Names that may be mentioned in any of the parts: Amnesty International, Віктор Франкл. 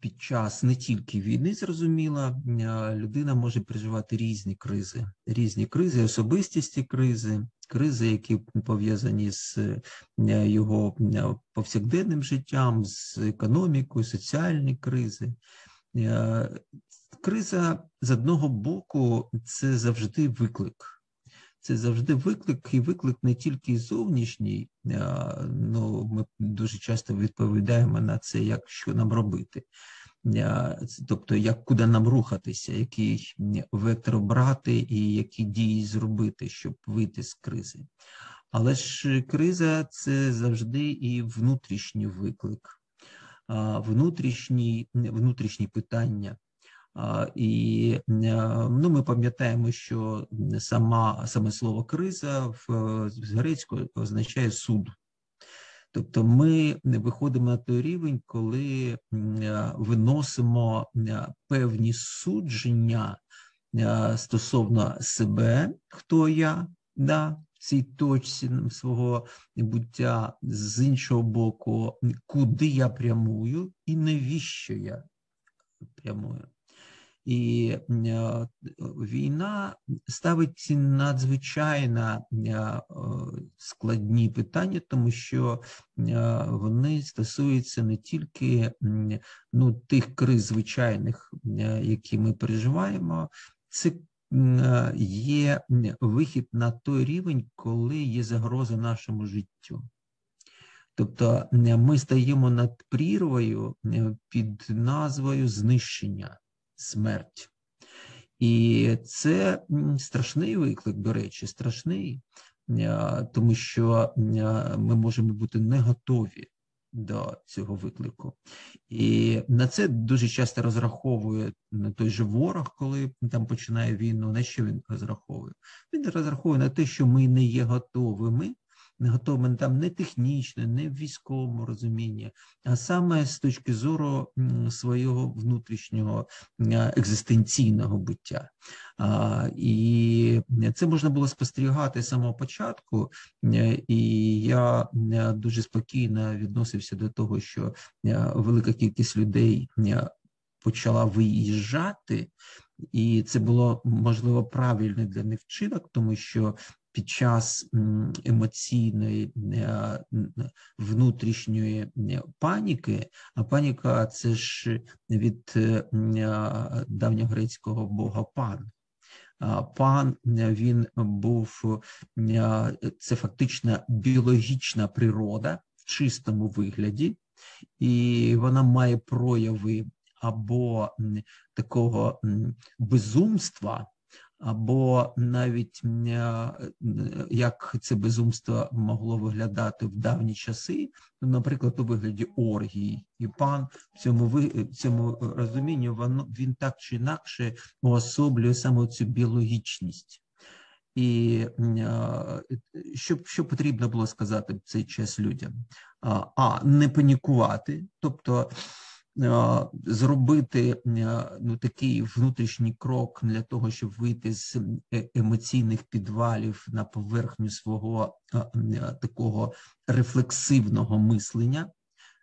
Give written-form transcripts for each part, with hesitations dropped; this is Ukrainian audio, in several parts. під час не тільки війни, зрозуміло, людина може переживати різні кризи, особистісні кризи, кризи, які пов'язані з його повсякденним життям, з економікою, соціальні кризи. Криза, з одного боку, це завжди виклик. Це завжди виклик, і виклик не тільки зовнішній, ну, ми дуже часто відповідаємо на це, як що нам робити, тобто як куди нам рухатися, який вектор обрати і які дії зробити, щоб вийти з кризи. Але ж криза – це завжди і внутрішній виклик, внутрішні питання. І ну, ми пам'ятаємо, що саме слово «криза» з грецького означає «суд». Тобто ми виходимо на той рівень, коли виносимо певні судження стосовно себе, хто я, да, в цій точці свого буття, з іншого боку, куди я прямую і навіщо я прямую. І війна ставить надзвичайно складні питання, тому що вони стосуються не тільки ну, тих криз звичайних, які ми переживаємо, це є вихід на той рівень, коли є загроза нашому життю. Тобто ми стаємо над прірвою під назвою «знищення». Смерть. І це страшний виклик, до речі, страшний, тому що ми можемо бути не готові до цього виклику. І на це дуже часто розраховує той же ворог, коли там починає війну. На що він розраховує? Він розраховує на те, що ми не є готовими, там не технічно, не в військовому розумінні, а саме з точки зору свого внутрішнього екзистенційного буття. І це можна було спостерігати з самого початку, і я дуже спокійно відносився до того, що велика кількість людей почала виїжджати, і це було, можливо, правильно для них вчинок, тому що під час емоційної внутрішньої паніки, а паніка – це ж від давньогрецького бога Пан. Пан, він був, це фактично біологічна природа в чистому вигляді, і вона має прояви або такого безумства, або навіть, як це безумство могло виглядати в давні часи, наприклад, у вигляді оргії. І Пан в цьому розумінні, він так чи інакше уособлює саме цю біологічність. І що потрібно було сказати в цей час людям? Не панікувати, тобто зробити ну, такий внутрішній крок для того, щоб вийти з емоційних підвалів на поверхню свого такого рефлексивного мислення,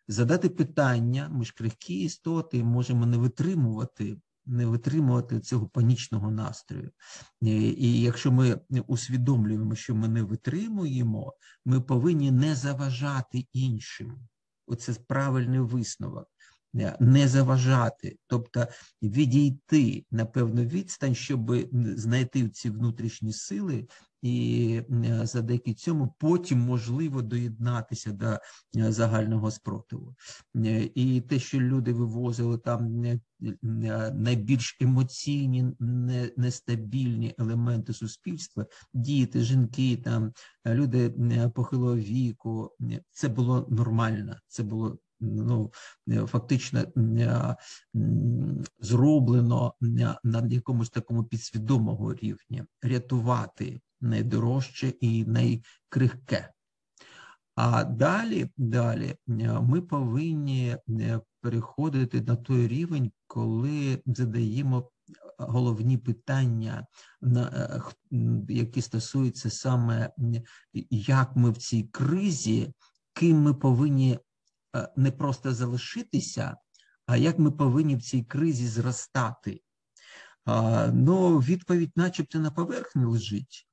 задати питання, ми ж крихкі істоти, можемо не витримувати цього панічного настрою. І якщо ми усвідомлюємо, що ми не витримуємо, ми повинні не заважати іншим. Оце правильний висновок. Не заважати, тобто відійти на певну відстань, щоб знайти ці внутрішні сили і завдяки цьому потім, можливо, доєднатися до загального спротиву. І те, що люди вивозили там найбільш емоційні, нестабільні елементи суспільства, діти, жінки, там, люди похилого віку, це було нормально, це було ну, фактично зроблено на якомусь такому підсвідомому рівні, рятувати найдорожче і найкрихке. А далі ми повинні переходити на той рівень, коли задаємо головні питання, які стосуються саме, як ми в цій кризі, ким ми повинні не просто залишитися, як ми повинні в цій кризі зростати. Ну, відповідь начебто на поверхні лежить.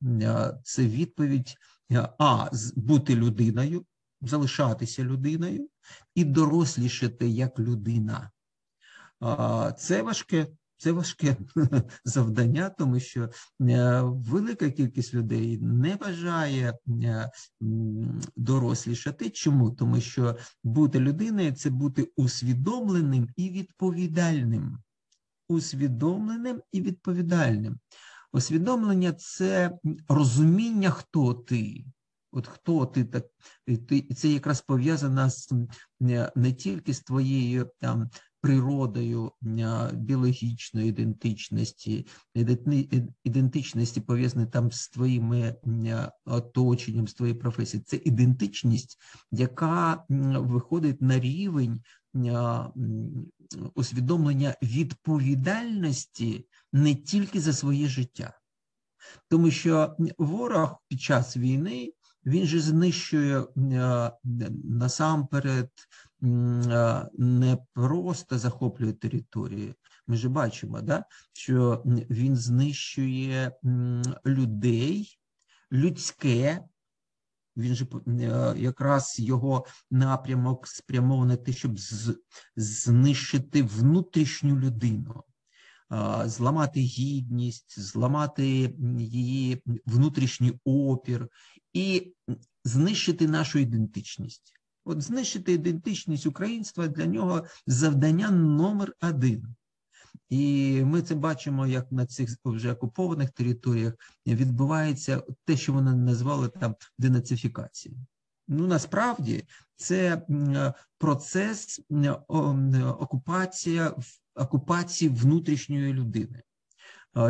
Це відповідь, бути людиною, залишатися людиною і дорослішати як людина. Це важке завдання, тому що велика кількість людей не бажає дорослішати. Чому? Тому що бути людиною – це бути усвідомленим і відповідальним. Усвідомлення – це розуміння, хто ти. От хто ти, так, це якраз пов'язано не тільки з твоєю там природою біологічної ідентичності пов'язаної там з твоїм оточенням, з твоєю професією. Це ідентичність, яка виходить на рівень усвідомлення відповідальності не тільки за своє життя. Тому що ворог під час війни, він же знищує насамперед, не просто захоплює території. Ми ж бачимо, да? Що він знищує людей, людське. Він же якраз його напрямок спрямований на те, щоб знищити внутрішню людину, зламати гідність, зламати її внутрішній опір і знищити нашу ідентичність. От знищити ідентичність українства для нього завдання номер один. І ми це бачимо, як на цих вже окупованих територіях відбувається те, що вони назвали там денацифікацією. Ну, насправді, це процес окупації внутрішньої людини.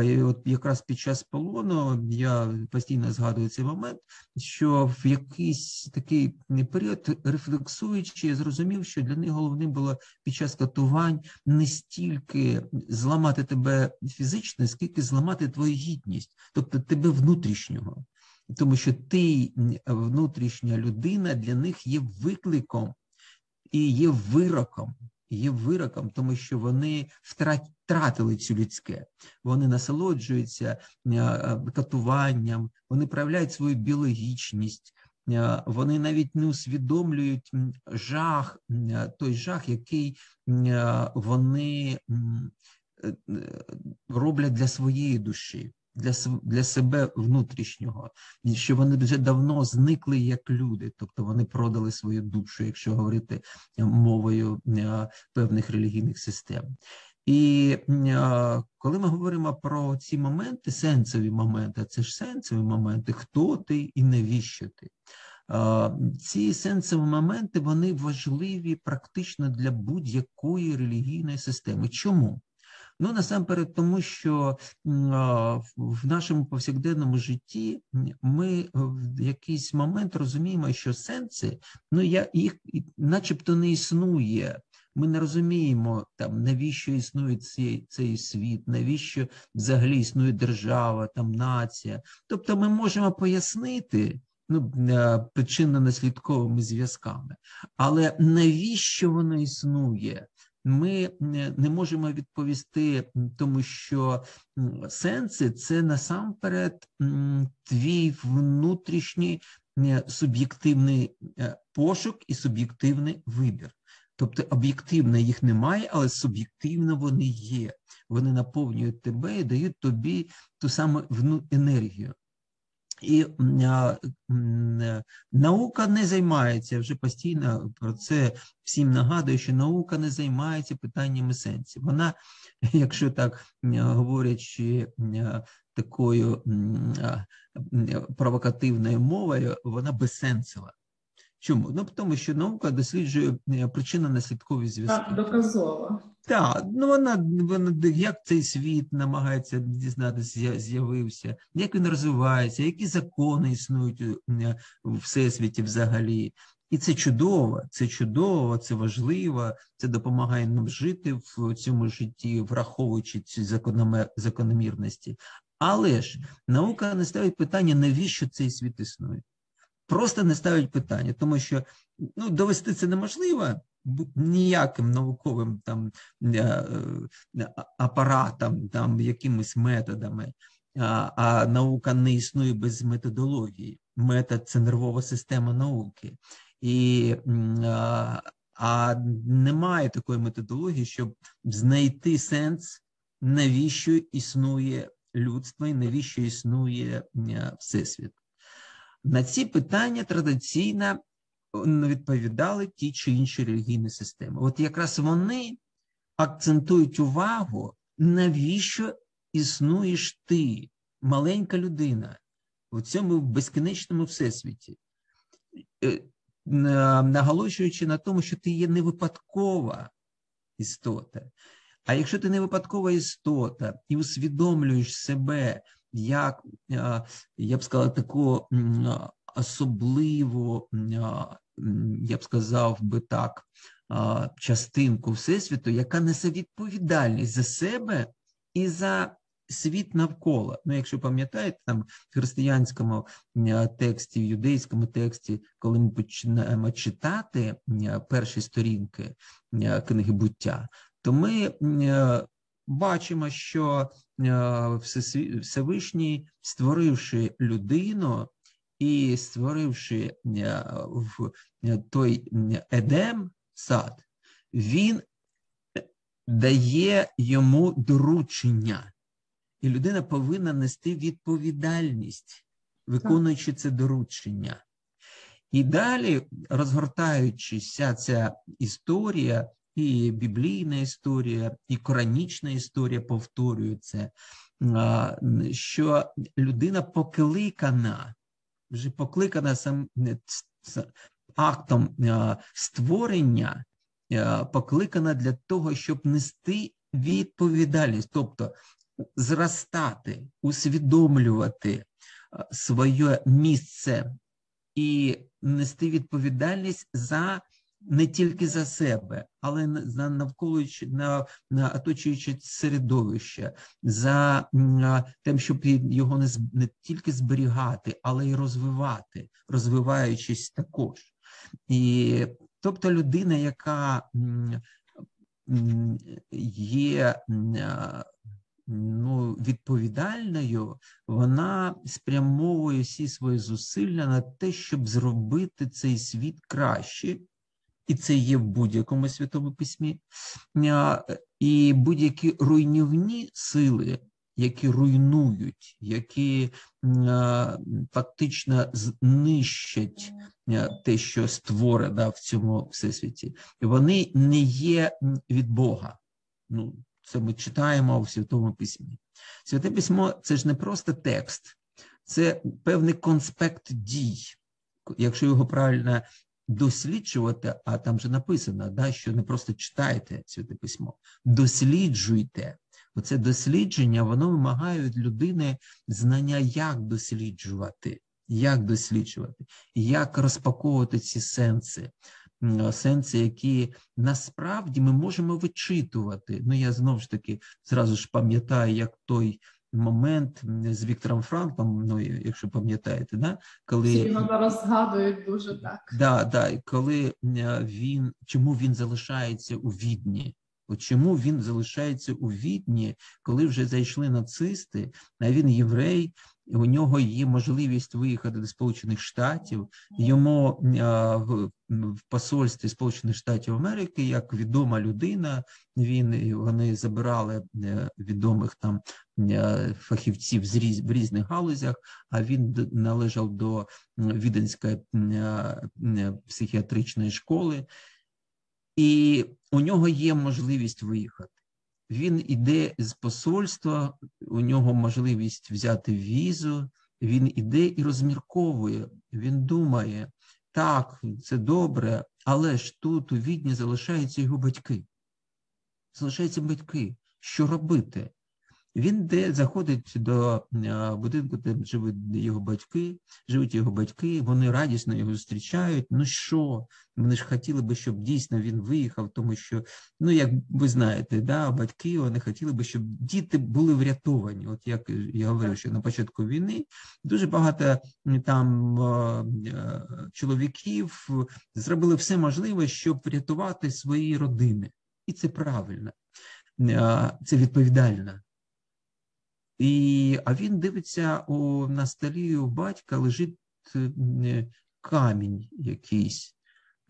І от якраз під час полону, я постійно згадую цей момент, що в якийсь такий період, рефлексуючи, я зрозумів, що для них головним було під час катувань не стільки зламати тебе фізично, скільки зламати твою гідність, тобто тебе внутрішнього. Тому що ти, внутрішня людина, для них є викликом і є вироком. Тому що вони втратили цю людське. Вони насолоджуються катуванням, вони проявляють свою біологічність, вони навіть не усвідомлюють жах, той жах, який вони роблять для своєї душі, для себе внутрішнього, що вони вже давно зникли як люди, тобто вони продали свою душу, якщо говорити мовою певних релігійних систем. І коли ми говоримо про ці моменти, сенсові моменти, це ж сенсові моменти, хто ти і навіщо ти. Ці сенсові моменти, вони важливі практично для будь-якої релігійної системи. Чому? Ну, насамперед тому, що в нашому повсякденному житті ми в якийсь момент розуміємо, що сенси, їх начебто не існує. Ми не розуміємо, там, навіщо існує цей світ, навіщо взагалі існує держава, там, нація. Тобто ми можемо пояснити причинно-наслідковими зв'язками, але навіщо воно існує? Ми не можемо відповісти, тому що сенси – це насамперед твій внутрішній суб'єктивний пошук і суб'єктивний вибір. Тобто об'єктивно їх немає, але суб'єктивно вони є. Вони наповнюють тебе і дають тобі ту саму енергію. І наука не займається, вже постійно про це всім нагадую, що наука не займається питаннями сенсів. Вона, якщо так говорячи такою провокативною мовою, вона безсенсова. Чому? Ну, тому що наука досліджує причинно-наслідкові зв'язки. Так, доказово. Так, ну вона, як цей світ намагається дізнатися, з'явився, як він розвивається, які закони існують у всесвіті взагалі. І це чудово, це важливо, це допомагає нам жити в цьому житті, враховуючи ці закономірності. Але ж наука не ставить питання, навіщо цей світ існує. Просто не ставлять питання, тому що довести це неможливо, ніяким науковим там апаратом, там якимись методами, а наука не існує без методології. Метод – це нервова система науки. І немає такої методології, щоб знайти сенс, навіщо існує людство і навіщо існує Всесвіт. На ці питання традиційно відповідали ті чи інші релігійні системи. От якраз вони акцентують увагу, навіщо існуєш ти, маленька людина, в цьому безкінечному всесвіті, наголошуючи на тому, що ти є не випадкова істота. А якщо ти не випадкова істота і усвідомлюєш себе як, я б сказав, таку особливу, я б сказав би так, частинку Всесвіту, яка несе відповідальність за себе і за світ навколо. Ну, якщо пам'ятаєте, там в християнському тексті, в юдейському тексті, коли ми починаємо читати перші сторінки книги «Буття», то ми бачимо, що Всевишній, створивши людину і створивши той Едем, сад, він дає йому доручення. І людина повинна нести відповідальність, виконуючи це доручення. І далі, розгортаючися ця історія, і біблійна історія, і коранічна історія повторюється, що людина покликана, вже покликана сам актом створення, покликана для того, щоб нести відповідальність, тобто зростати, усвідомлювати своє місце і нести відповідальність за не тільки за себе, але за навколишнє, на оточуюче середовище, за тим, щоб його не тільки зберігати, але й розвивати, розвиваючись також. І, тобто людина, яка є відповідальною, вона спрямовує всі свої зусилля на те, щоб зробити цей світ краще. І це є в будь-якому святому письмі. І будь-які руйнівні сили, які руйнують, які фактично знищать те, що створено в цьому всесвіті, вони не є від Бога. Ну, це ми читаємо в святому письмі. Святе письмо – це ж не просто текст, це певний конспект дій, якщо його правильно досліджувати, а там же написано, да, що не просто читайте святе письмо, досліджуйте. Оце дослідження, воно вимагає від людини знання, як досліджувати, як розпаковувати ці сенси. Сенси, які насправді ми можемо вичитувати. Ну, я знову ж таки зразу ж пам'ятаю, як той момент з Віктором Франклом, ну, якщо пам'ятаєте, да? Коли... Його зараз згадують дуже, так. Коли він... Чому він залишається у Відні? От чому він залишається у Відні, коли вже зайшли нацисти, а він єврей, у нього є можливість виїхати до Сполучених Штатів, йому в посольстві Сполучених Штатів Америки, як відома людина, вони забирали відомих там фахівців в різних галузях, а він належав до Віденської психіатричної школи, і у нього є можливість виїхати. Він іде з посольства, у нього можливість взяти візу, він іде і розмірковує, він думає, так, це добре, але ж тут у Відні залишаються його батьки. Що робити? Він заходить до будинку, де живуть його батьки, вони радісно його зустрічають. Ну що, вони ж хотіли би, щоб дійсно він виїхав, тому що, ну як ви знаєте, да, батьки, вони хотіли би, щоб діти були врятовані. От як я говорив, що на початку війни дуже багато там чоловіків зробили все можливе, щоб врятувати свої родини. І це правильно, це відповідально. А він дивиться, на столі у батька лежить камінь якийсь.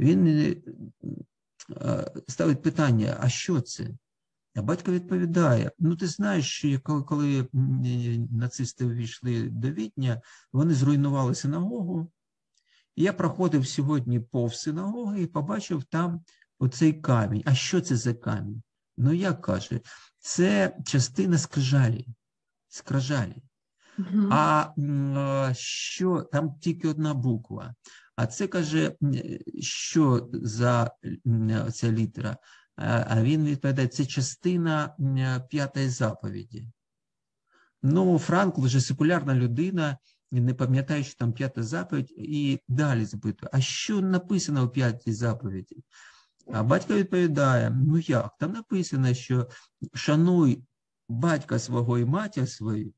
Він ставить питання, а що це? А батько відповідає, ну ти знаєш, що коли нацисти ввійшли до Відня, вони зруйнували синагогу. Я проходив сьогодні повз синагоги і побачив там оцей камінь. А що це за камінь? Ну я кажу, це частина скрижалі. Скрижалі. Угу. А що, там тільки одна буква. А це каже, що за ця літера? А він відповідає, це частина 5-ї заповіді. Ну, Франкл вже секулярна людина, не пам'ятає, що там 5-та заповідь, і далі запитує, а що написано у 5-й заповіді? А батько відповідає, ну як, там написано, що шануй батька свого і матір свою,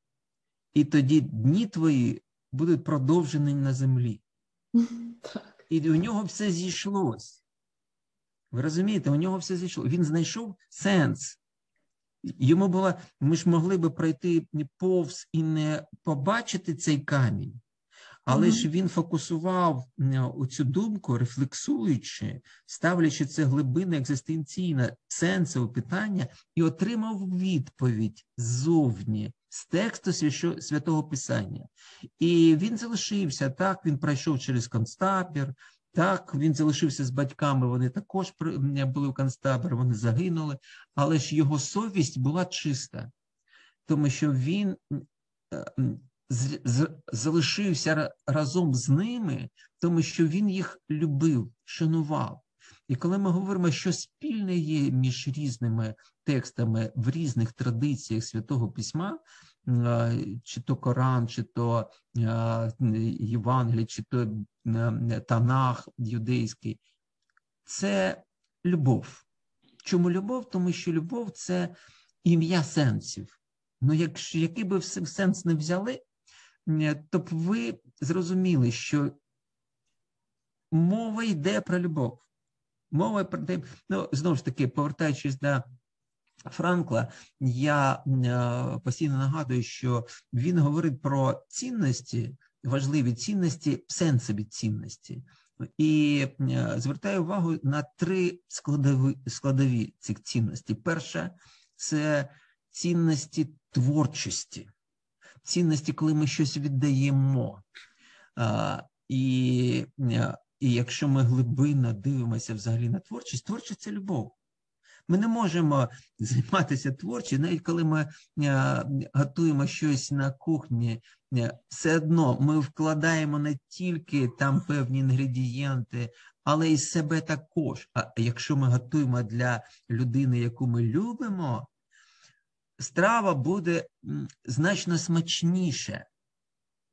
і тоді дні твої будуть продовжені на землі. І у нього все зійшлось. Ви розумієте, у нього все зійшло. Він знайшов сенс. Йому було, ми ж могли би пройти повз і не побачити цей камінь, але ж він фокусував оцю думку, рефлексуючи, ставлячи це глибинно екзистенційно сенсове питання, і отримав відповідь ззовні, з тексту Святого Писання. І він залишився, так, він пройшов через концтабір, так, він залишився з батьками, вони також були в концтаборі, вони загинули, але ж його совість була чиста, тому що він залишився разом з ними, тому що він їх любив, шанував. І коли ми говоримо, що спільне є між різними текстами в різних традиціях Святого Письма, чи то Коран, чи то Євангелій, чи то Танах юдейський, це любов. Чому любов? Тому що любов – це ім'я сенсів. Ну, який би сенс не взяли, то б ви зрозуміли, що мова йде про любов. Мова йде, ну, знову ж таки, повертаючись до Франкла, я постійно нагадую, що він говорить про цінності, важливі цінності, сенсові цінності. І звертаю увагу на три складові цих цінностей. Перша – це цінності творчості. Цінності, коли ми щось віддаємо. І якщо ми глибинно дивимося взагалі на творчість, творчість – це любов. Ми не можемо займатися творчістю, навіть коли ми готуємо щось на кухні, все одно ми вкладаємо не тільки там певні інгредієнти, але і себе також. А якщо ми готуємо для людини, яку ми любимо, страва буде значно смачніша,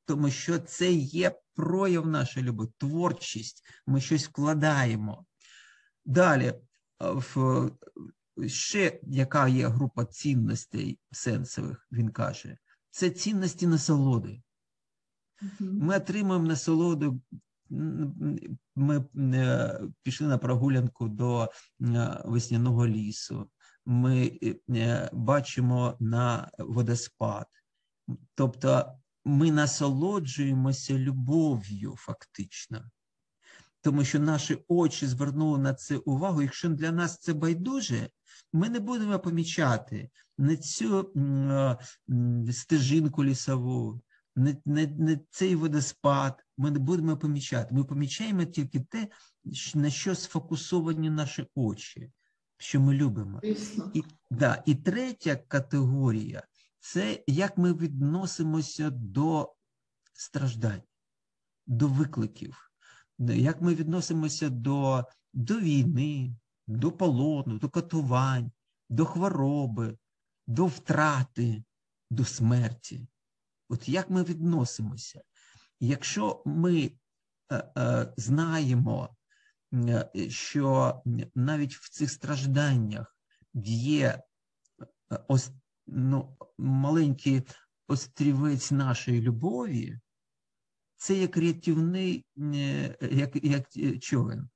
тому що це є прояв нашої любові, творчість, ми щось вкладаємо. Далі, ще яка є група цінностей сенсових, він каже, це цінності насолоди. Ми отримуємо насолоду. Ми пішли на прогулянку до весняного лісу, ми бачимо на водоспад. Тобто ми насолоджуємося любов'ю фактично, тому що наші очі звернули на це увагу. Якщо для нас це байдуже, ми не будемо помічати не цю стежинку лісову, не цей водоспад, ми не будемо помічати. Ми помічаємо тільки те, на що сфокусовані наші очі, що ми любимо. І третя категорія – це як ми відносимося до страждань, до викликів, як ми відносимося до війни, до полону, до катувань, до хвороби, до втрати, до смерті. От як ми відносимося? Якщо ми знаємо, що навіть в цих стражданнях є маленький острівець нашої любові, це як рятівний човен.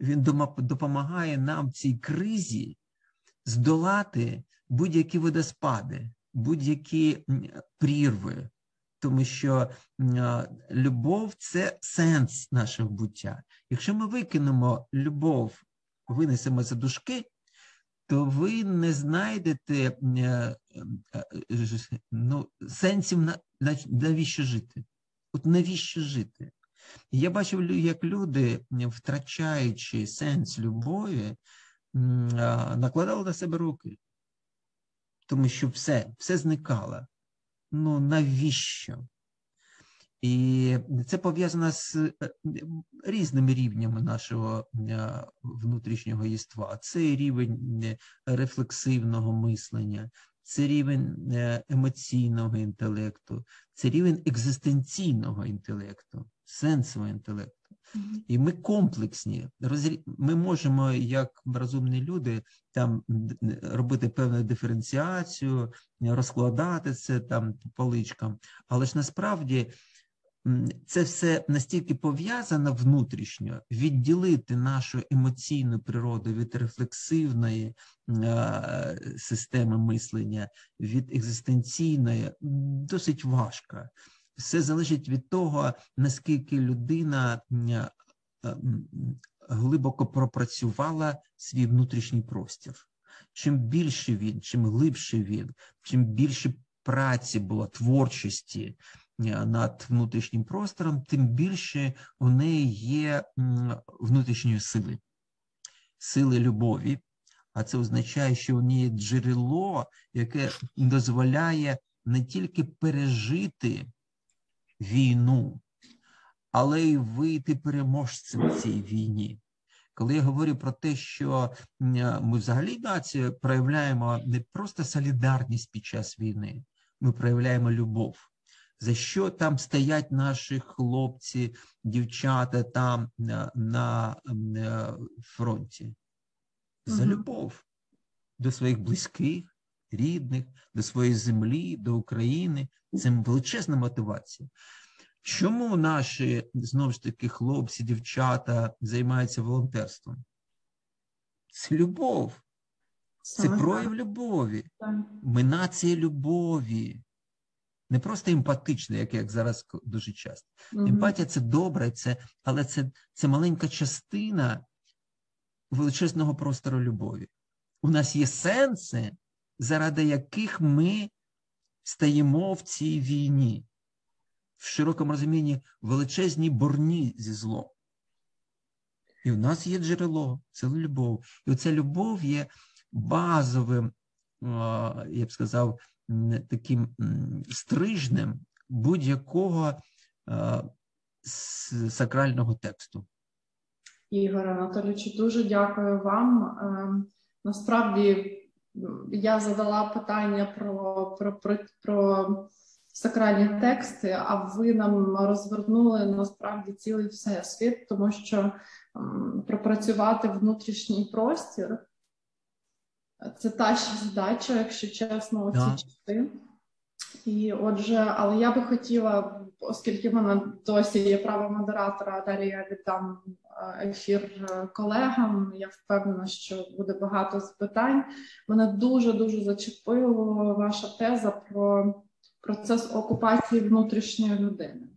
Він допомагає нам в цій кризі здолати будь-які водоспади, будь-які прірви. Тому що любов – це сенс нашого буття. Якщо ми викинемо любов, винесемо за дужки, то ви не знайдете сенсів, навіщо жити. От навіщо жити? Я бачив, як люди, втрачаючи сенс любові, накладали на себе руки. Тому що все зникало. Ну, навіщо? І це пов'язано з різними рівнями нашого внутрішнього єства. Це рівень рефлексивного мислення, це рівень емоційного інтелекту, це рівень екзистенційного інтелекту, сенсового інтелекту. І ми комплексні, ми можемо, як розумні люди, там робити певну диференціацію, розкладати це там по поличкам, але ж насправді це все настільки пов'язано внутрішньо, відділити нашу емоційну природу від рефлексивної системи мислення, від екзистенційної, досить важко. Все залежить від того, наскільки людина глибоко пропрацювала свій внутрішній простір. Чим більше він, чим глибше він, чим більше праці було, творчості над внутрішнім простором, тим більше у неї є внутрішньої сили. Сили любові, а це означає, що у неї джерело, яке дозволяє не тільки пережити війну, але й вийти переможцем в цій війні. Коли я говорю про те, що ми взагалі націю проявляємо не просто солідарність під час війни, ми проявляємо любов. За що там стоять наші хлопці, дівчата там на фронті? За любов до своїх близьких, рідних, до своєї землі, до України. Це величезна мотивація. Чому наші, знову ж таки, хлопці, дівчата займаються волонтерством? Це любов. Це прояв любові. Ми нація любові. Не просто емпатична, як зараз дуже часто. Емпатія – це добре, але це маленька частина величезного простору любові. У нас є сенси, заради яких ми стаємо в цій війні. В широкому розумінні величезні борні зі злом. І в нас є джерело, це любов. І оця любов є базовим, я б сказав, таким стрижнем будь-якого сакрального тексту. Ігоре Анатолійовичу, дуже дякую вам. Насправді, я задала питання про сакральні тексти, а ви нам розвернули насправді цілий всесвіт, тому що пропрацювати внутрішній простір – це та ще задача, якщо чесно, у цій частині. І отже, але я би хотіла, оскільки в мене досі є право модератора, а далі я віддам ефір колегам, я впевнена, що буде багато запитань. Мене дуже-дуже зачепила ваша теза про процес окупації внутрішньої людини.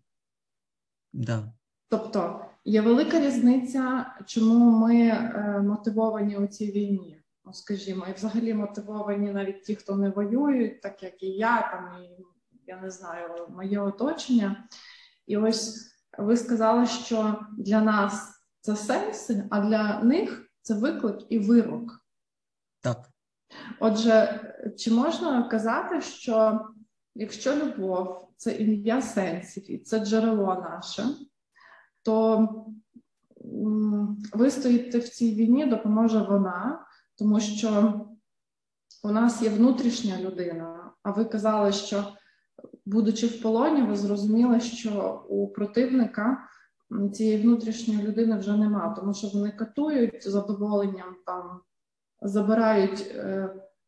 Да. Тобто, є велика різниця, чому ми мотивовані у цій війні. Скажімо, і взагалі мотивовані навіть ті, хто не воюють, так як і я, там, і, я не знаю, моє оточення. І ось ви сказали, що для нас це сенси, а для них це виклик і вирок. Так. Отже, чи можна казати, що якщо любов – це ім'я сенсів, і це джерело наше, то вистояти в цій війні допоможе вона, тому що у нас є внутрішня людина, А ви казали, що, будучи в полоні, ви зрозуміли, що у противника цієї внутрішньої людини вже нема, тому що вони катують з задоволенням, там, забирають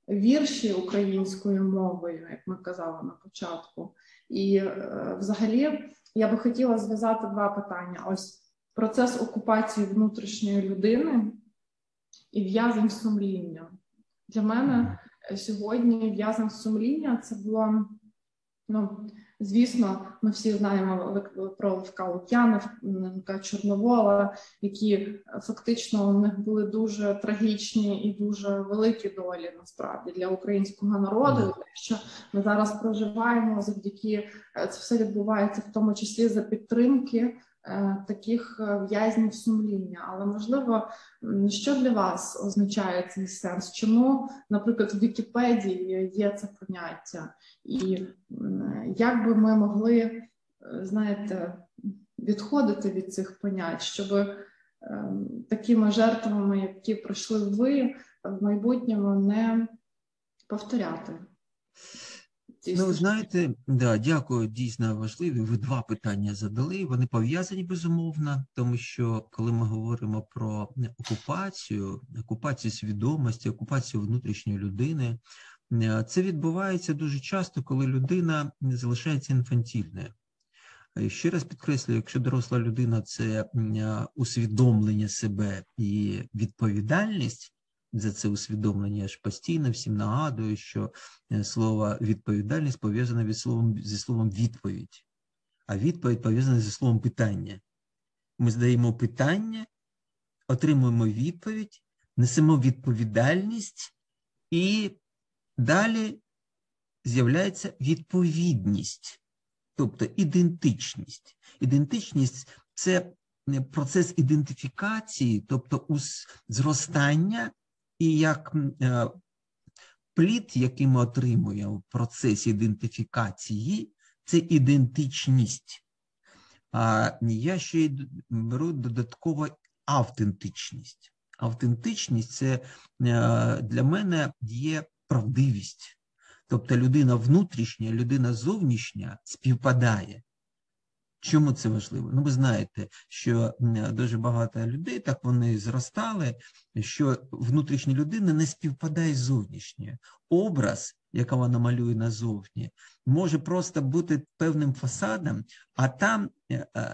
вірші українською мовою, як ми казали на початку. І взагалі я би хотіла зв'язати два питання. Ось процес окупації внутрішньої людини і в'язень сумління. Для мене сьогодні в'язень сумління – це було, ну, звісно, ми всі знаємо про Левка Лук'яненка, Чорновола, які фактично у них були дуже трагічні і дуже великі долі, насправді, для українського народу. Те, що ми зараз проживаємо завдяки, це все відбувається в тому числі за підтримки таких в'язнів сумління. Але, можливо, що для вас означає цей сенс? Чому, наприклад, в Вікіпедії є це поняття? І як би ми могли, знаєте, відходити від цих понять, щоб такими жертвами, які пройшли ви, в майбутньому не повторяти? Ну, знаєте, да, дякую, дійсно важливі. Ви два питання задали, вони пов'язані, безумовно, тому що, коли ми говоримо про окупацію, окупацію свідомості, окупацію внутрішньої людини, це відбувається дуже часто, коли людина залишається інфантільною. Ще раз підкреслюю, якщо доросла людина – це усвідомлення себе і відповідальність за це усвідомлення, я ж постійно всім нагадую, що слово «відповідальність» пов'язане зі словом «відповідь», а відповідь пов'язана зі словом «питання». Ми задаємо питання, отримуємо відповідь, несемо відповідальність, і далі з'являється відповідність, тобто ідентичність. Ідентичність – це процес ідентифікації, тобто зростання, і як плід, який ми отримуємо в процесі ідентифікації, це ідентичність. А я ще беру додатково автентичність. Автентичність – це для мене є правдивість. Тобто людина внутрішня, людина зовнішня співпадає. Чому це важливо? Ну, ви знаєте, що дуже багато людей, так вони зростали, що внутрішня людина не співпадає з зовнішньою. Образ, який вона малює назовні, може просто бути певним фасадом, а там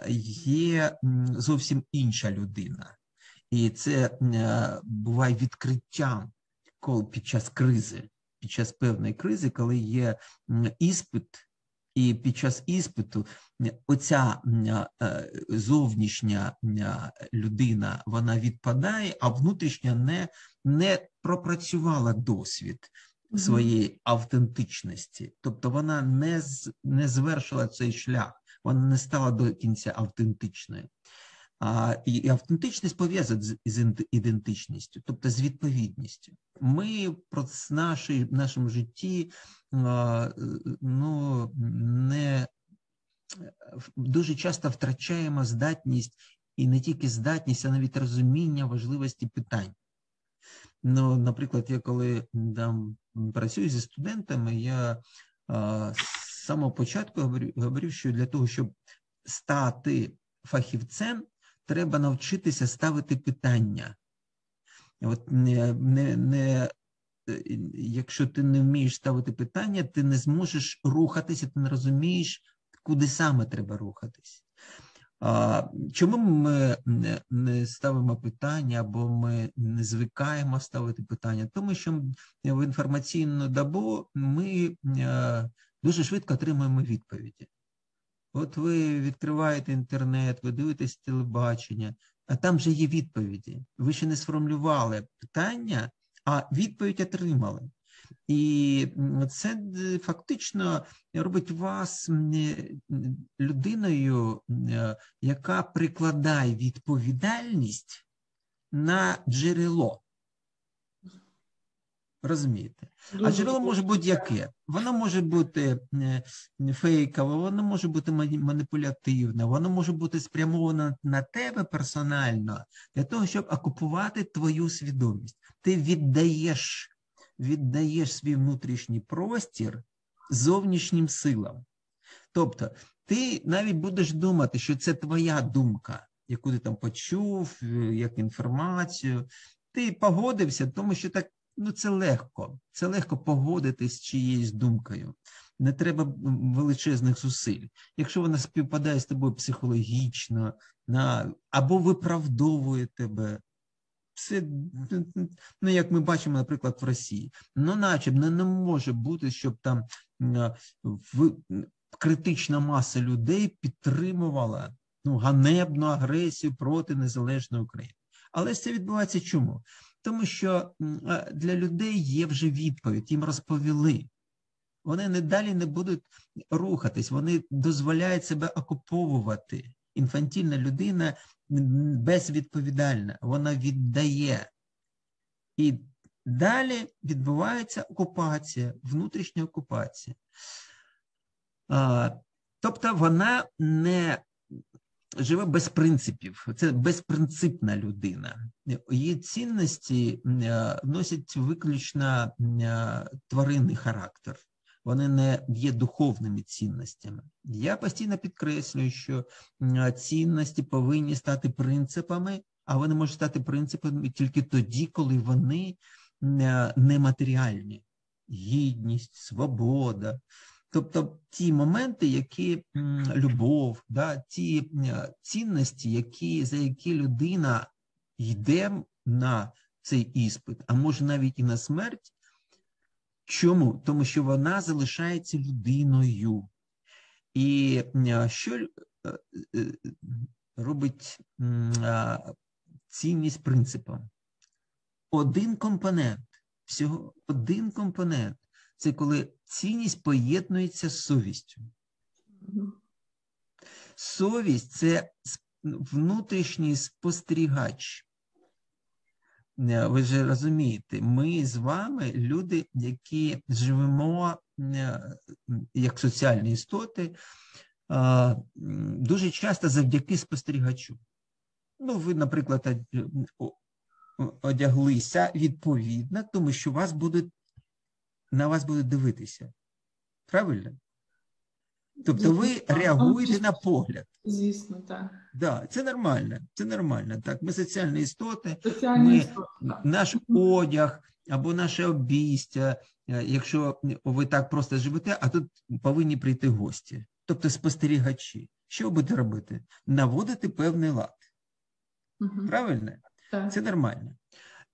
є зовсім інша людина. І це буває відкриттям під час кризи, під час певної кризи, коли є іспит. І під час іспиту оця зовнішня людина, вона відпадає, а внутрішня не пропрацювала досвід своєї автентичності. Тобто вона не звершила цей шлях, вона не стала до кінця автентичною. І автентичність пов'язана з ідентичністю, тобто з відповідністю. Ми в нашому житті дуже часто втрачаємо здатність, і не тільки здатність, а навіть розуміння важливості питань. Ну, наприклад, я коли працюю зі студентами, я з самого початку говорю, що для того, щоб стати фахівцем, треба навчитися ставити питання. От якщо ти не вмієш ставити питання, ти не зможеш рухатися, ти не розумієш, куди саме треба рухатись. Чому ми не ставимо питання, або ми не звикаємо ставити питання? Тому що в інформаційну добу ми дуже швидко отримуємо відповіді. От ви відкриваєте інтернет, ви дивитесь телебачення, а там вже є відповіді. Ви ще не сформулювали питання, а відповідь отримали. І це фактично робить вас людиною, яка прикладає відповідальність на джерело. Розумієте? А джерело може бути яке? Воно може бути фейкове, воно може бути маніпулятивне, воно може бути спрямовано на тебе персонально, для того, щоб окупувати твою свідомість. Ти віддаєш свій внутрішній простір зовнішнім силам. Тобто ти навіть будеш думати, що це твоя думка, яку ти там почув, як інформацію. Ти погодився, тому що так, ну, це легко. Це легко погодитись з чиєюсь думкою. Не треба величезних зусиль. Якщо вона співпадає з тобою психологічно, або виправдовує тебе, це, ну, як ми бачимо, наприклад, в Росії. Ну, начебто, не може бути, щоб там критична маса людей підтримувала, ну, ганебну агресію проти незалежної України. Але це відбувається чому? Тому що для людей є вже відповідь, їм розповіли. Вони не далі не будуть рухатись, вони дозволяють себе окуповувати. Інфантільна людина безвідповідальна, вона віддає. І далі відбувається окупація, внутрішня окупація. Тобто вона не живе без принципів, це безпринципна людина. Її цінності носять виключно тваринний характер. Вони не є духовними цінностями. Я постійно підкреслюю, що цінності повинні стати принципами, а вони можуть стати принципами тільки тоді, коли вони нематеріальні. Гідність, свобода. Тобто ті моменти, які любов, да, ті цінності, за які людина йде на цей іспит, а може навіть і на смерть. Чому? Тому що вона залишається людиною. І що робить цінність принципом? Один компонент, всього один компонент. Це коли цінність поєднується з совістю. Совість – це внутрішній спостерігач. Ви ж розумієте, ми з вами люди, які живемо як соціальні істоти, дуже часто завдяки спостерігачу. Ну, ви, наприклад, одяглися відповідно, тому що на вас будуть дивитися. Правильно? Тобто ви реагуєте на погляд. Звісно, так. Да, це нормально, Так. Ми соціальні істоти, наш одяг або наше обійстя, якщо ви так просто живете, а тут повинні прийти гості, тобто спостерігачі. Що ви будете робити? Наводити певний лад. Угу. Правильно? Так. Це нормально.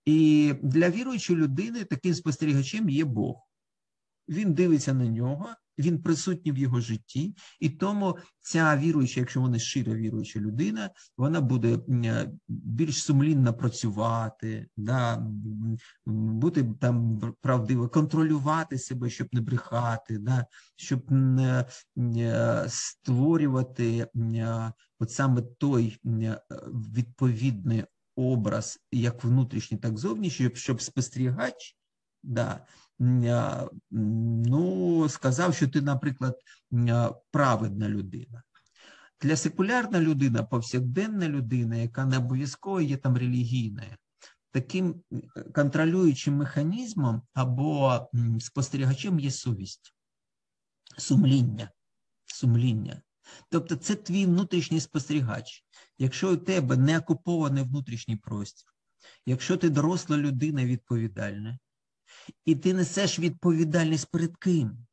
І для віруючої людини таким спостерігачем є Бог. Він дивиться на нього, він присутній в його житті, і тому ця віруюча, якщо вона щира віруюча людина, вона буде більш сумлінно працювати, да, бути там правдиво, контролювати себе, щоб не брехати, да, щоб не створювати от саме той відповідний образ, як внутрішній, так і зовнішній, щоб спостерігач, да, ну, сказав, що ти, наприклад, праведна людина. Для секулярна людина, повсякденна людина, яка не обов'язково є там релігійною, таким контролюючим механізмом або спостерігачем є совість, сумління. Тобто це твій внутрішній спостерігач. Якщо у тебе не окупований внутрішній простір, якщо ти доросла людина відповідальна, і ти несеш відповідальність перед ким?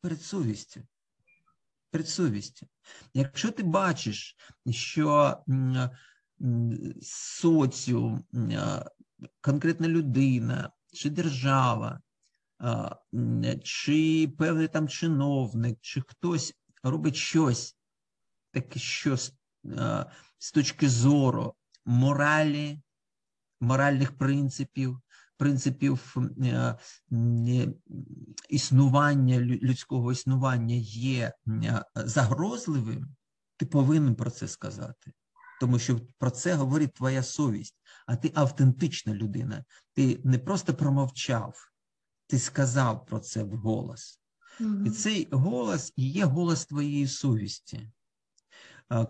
Перед совістю. Якщо ти бачиш, що соціум, конкретна людина, чи держава, чи певний там чиновник, чи хтось робить щось таке, що з точки зору моралі, моральних принципів, принципів існування, людського існування є загрозливим, ти повинен про це сказати. Тому що про це говорить твоя совість, а ти автентична людина. Ти не просто промовчав, ти сказав про це вголос. І цей голос і є голос твоєї совісті.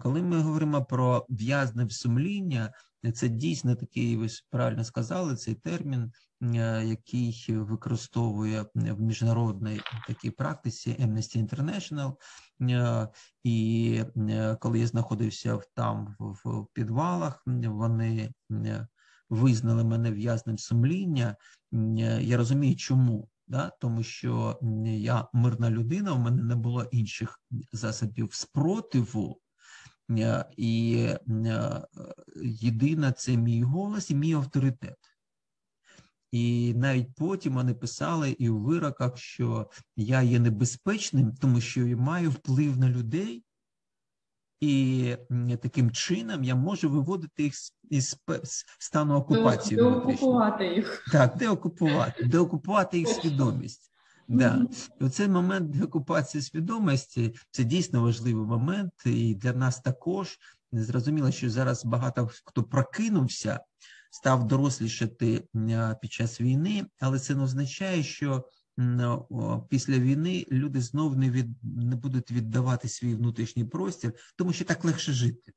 Коли ми говоримо про в'язнів сумління, Це дійсно такий, ви правильно сказали, цей термін, який використовує в міжнародній такій практиці Amnesty International. І коли я знаходився там в підвалах, вони визнали мене в'язнем сумління. Я розумію, чому. Да? Тому що я мирна людина, у мене не було інших засобів спротиву. І єдина – це мій голос і мій авторитет. І навіть потім вони писали і у вироках, що я є небезпечним, тому що я маю вплив на людей, і таким чином я можу виводити їх із стану окупації. Деокупувати їх. Так, деокупувати їх свідомість. Да. Оцей момент деокупації свідомості – це дійсно важливий момент, і для нас також. Зрозуміло, що зараз багато хто прокинувся, став дорослішати під час війни, але це не означає, що після війни люди знов не будуть віддавати свій внутрішній простір, тому що так легше жити.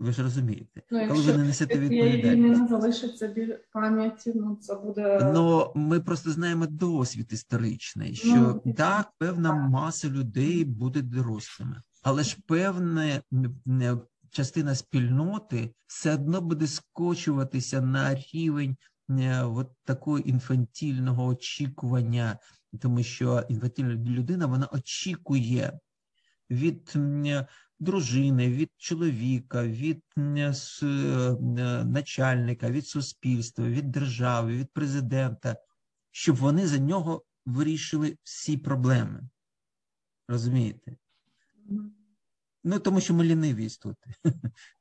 Ви ж розумієте, коли ви не несете відповідальність. Не залишиться біль пам'яті, це буде... Ну, ми просто знаємо досвід історичний, що так, певна маса людей буде дорослими, але ж певна частина спільноти все одно буде скочуватися на рівень от такого інфантільного очікування, тому що інфантільна людина, вона очікує від... дружини, від чоловіка, від начальника, від суспільства, від держави, від президента, щоб вони за нього вирішили всі проблеми. Розумієте? Ну, тому що ми ліниві істоти.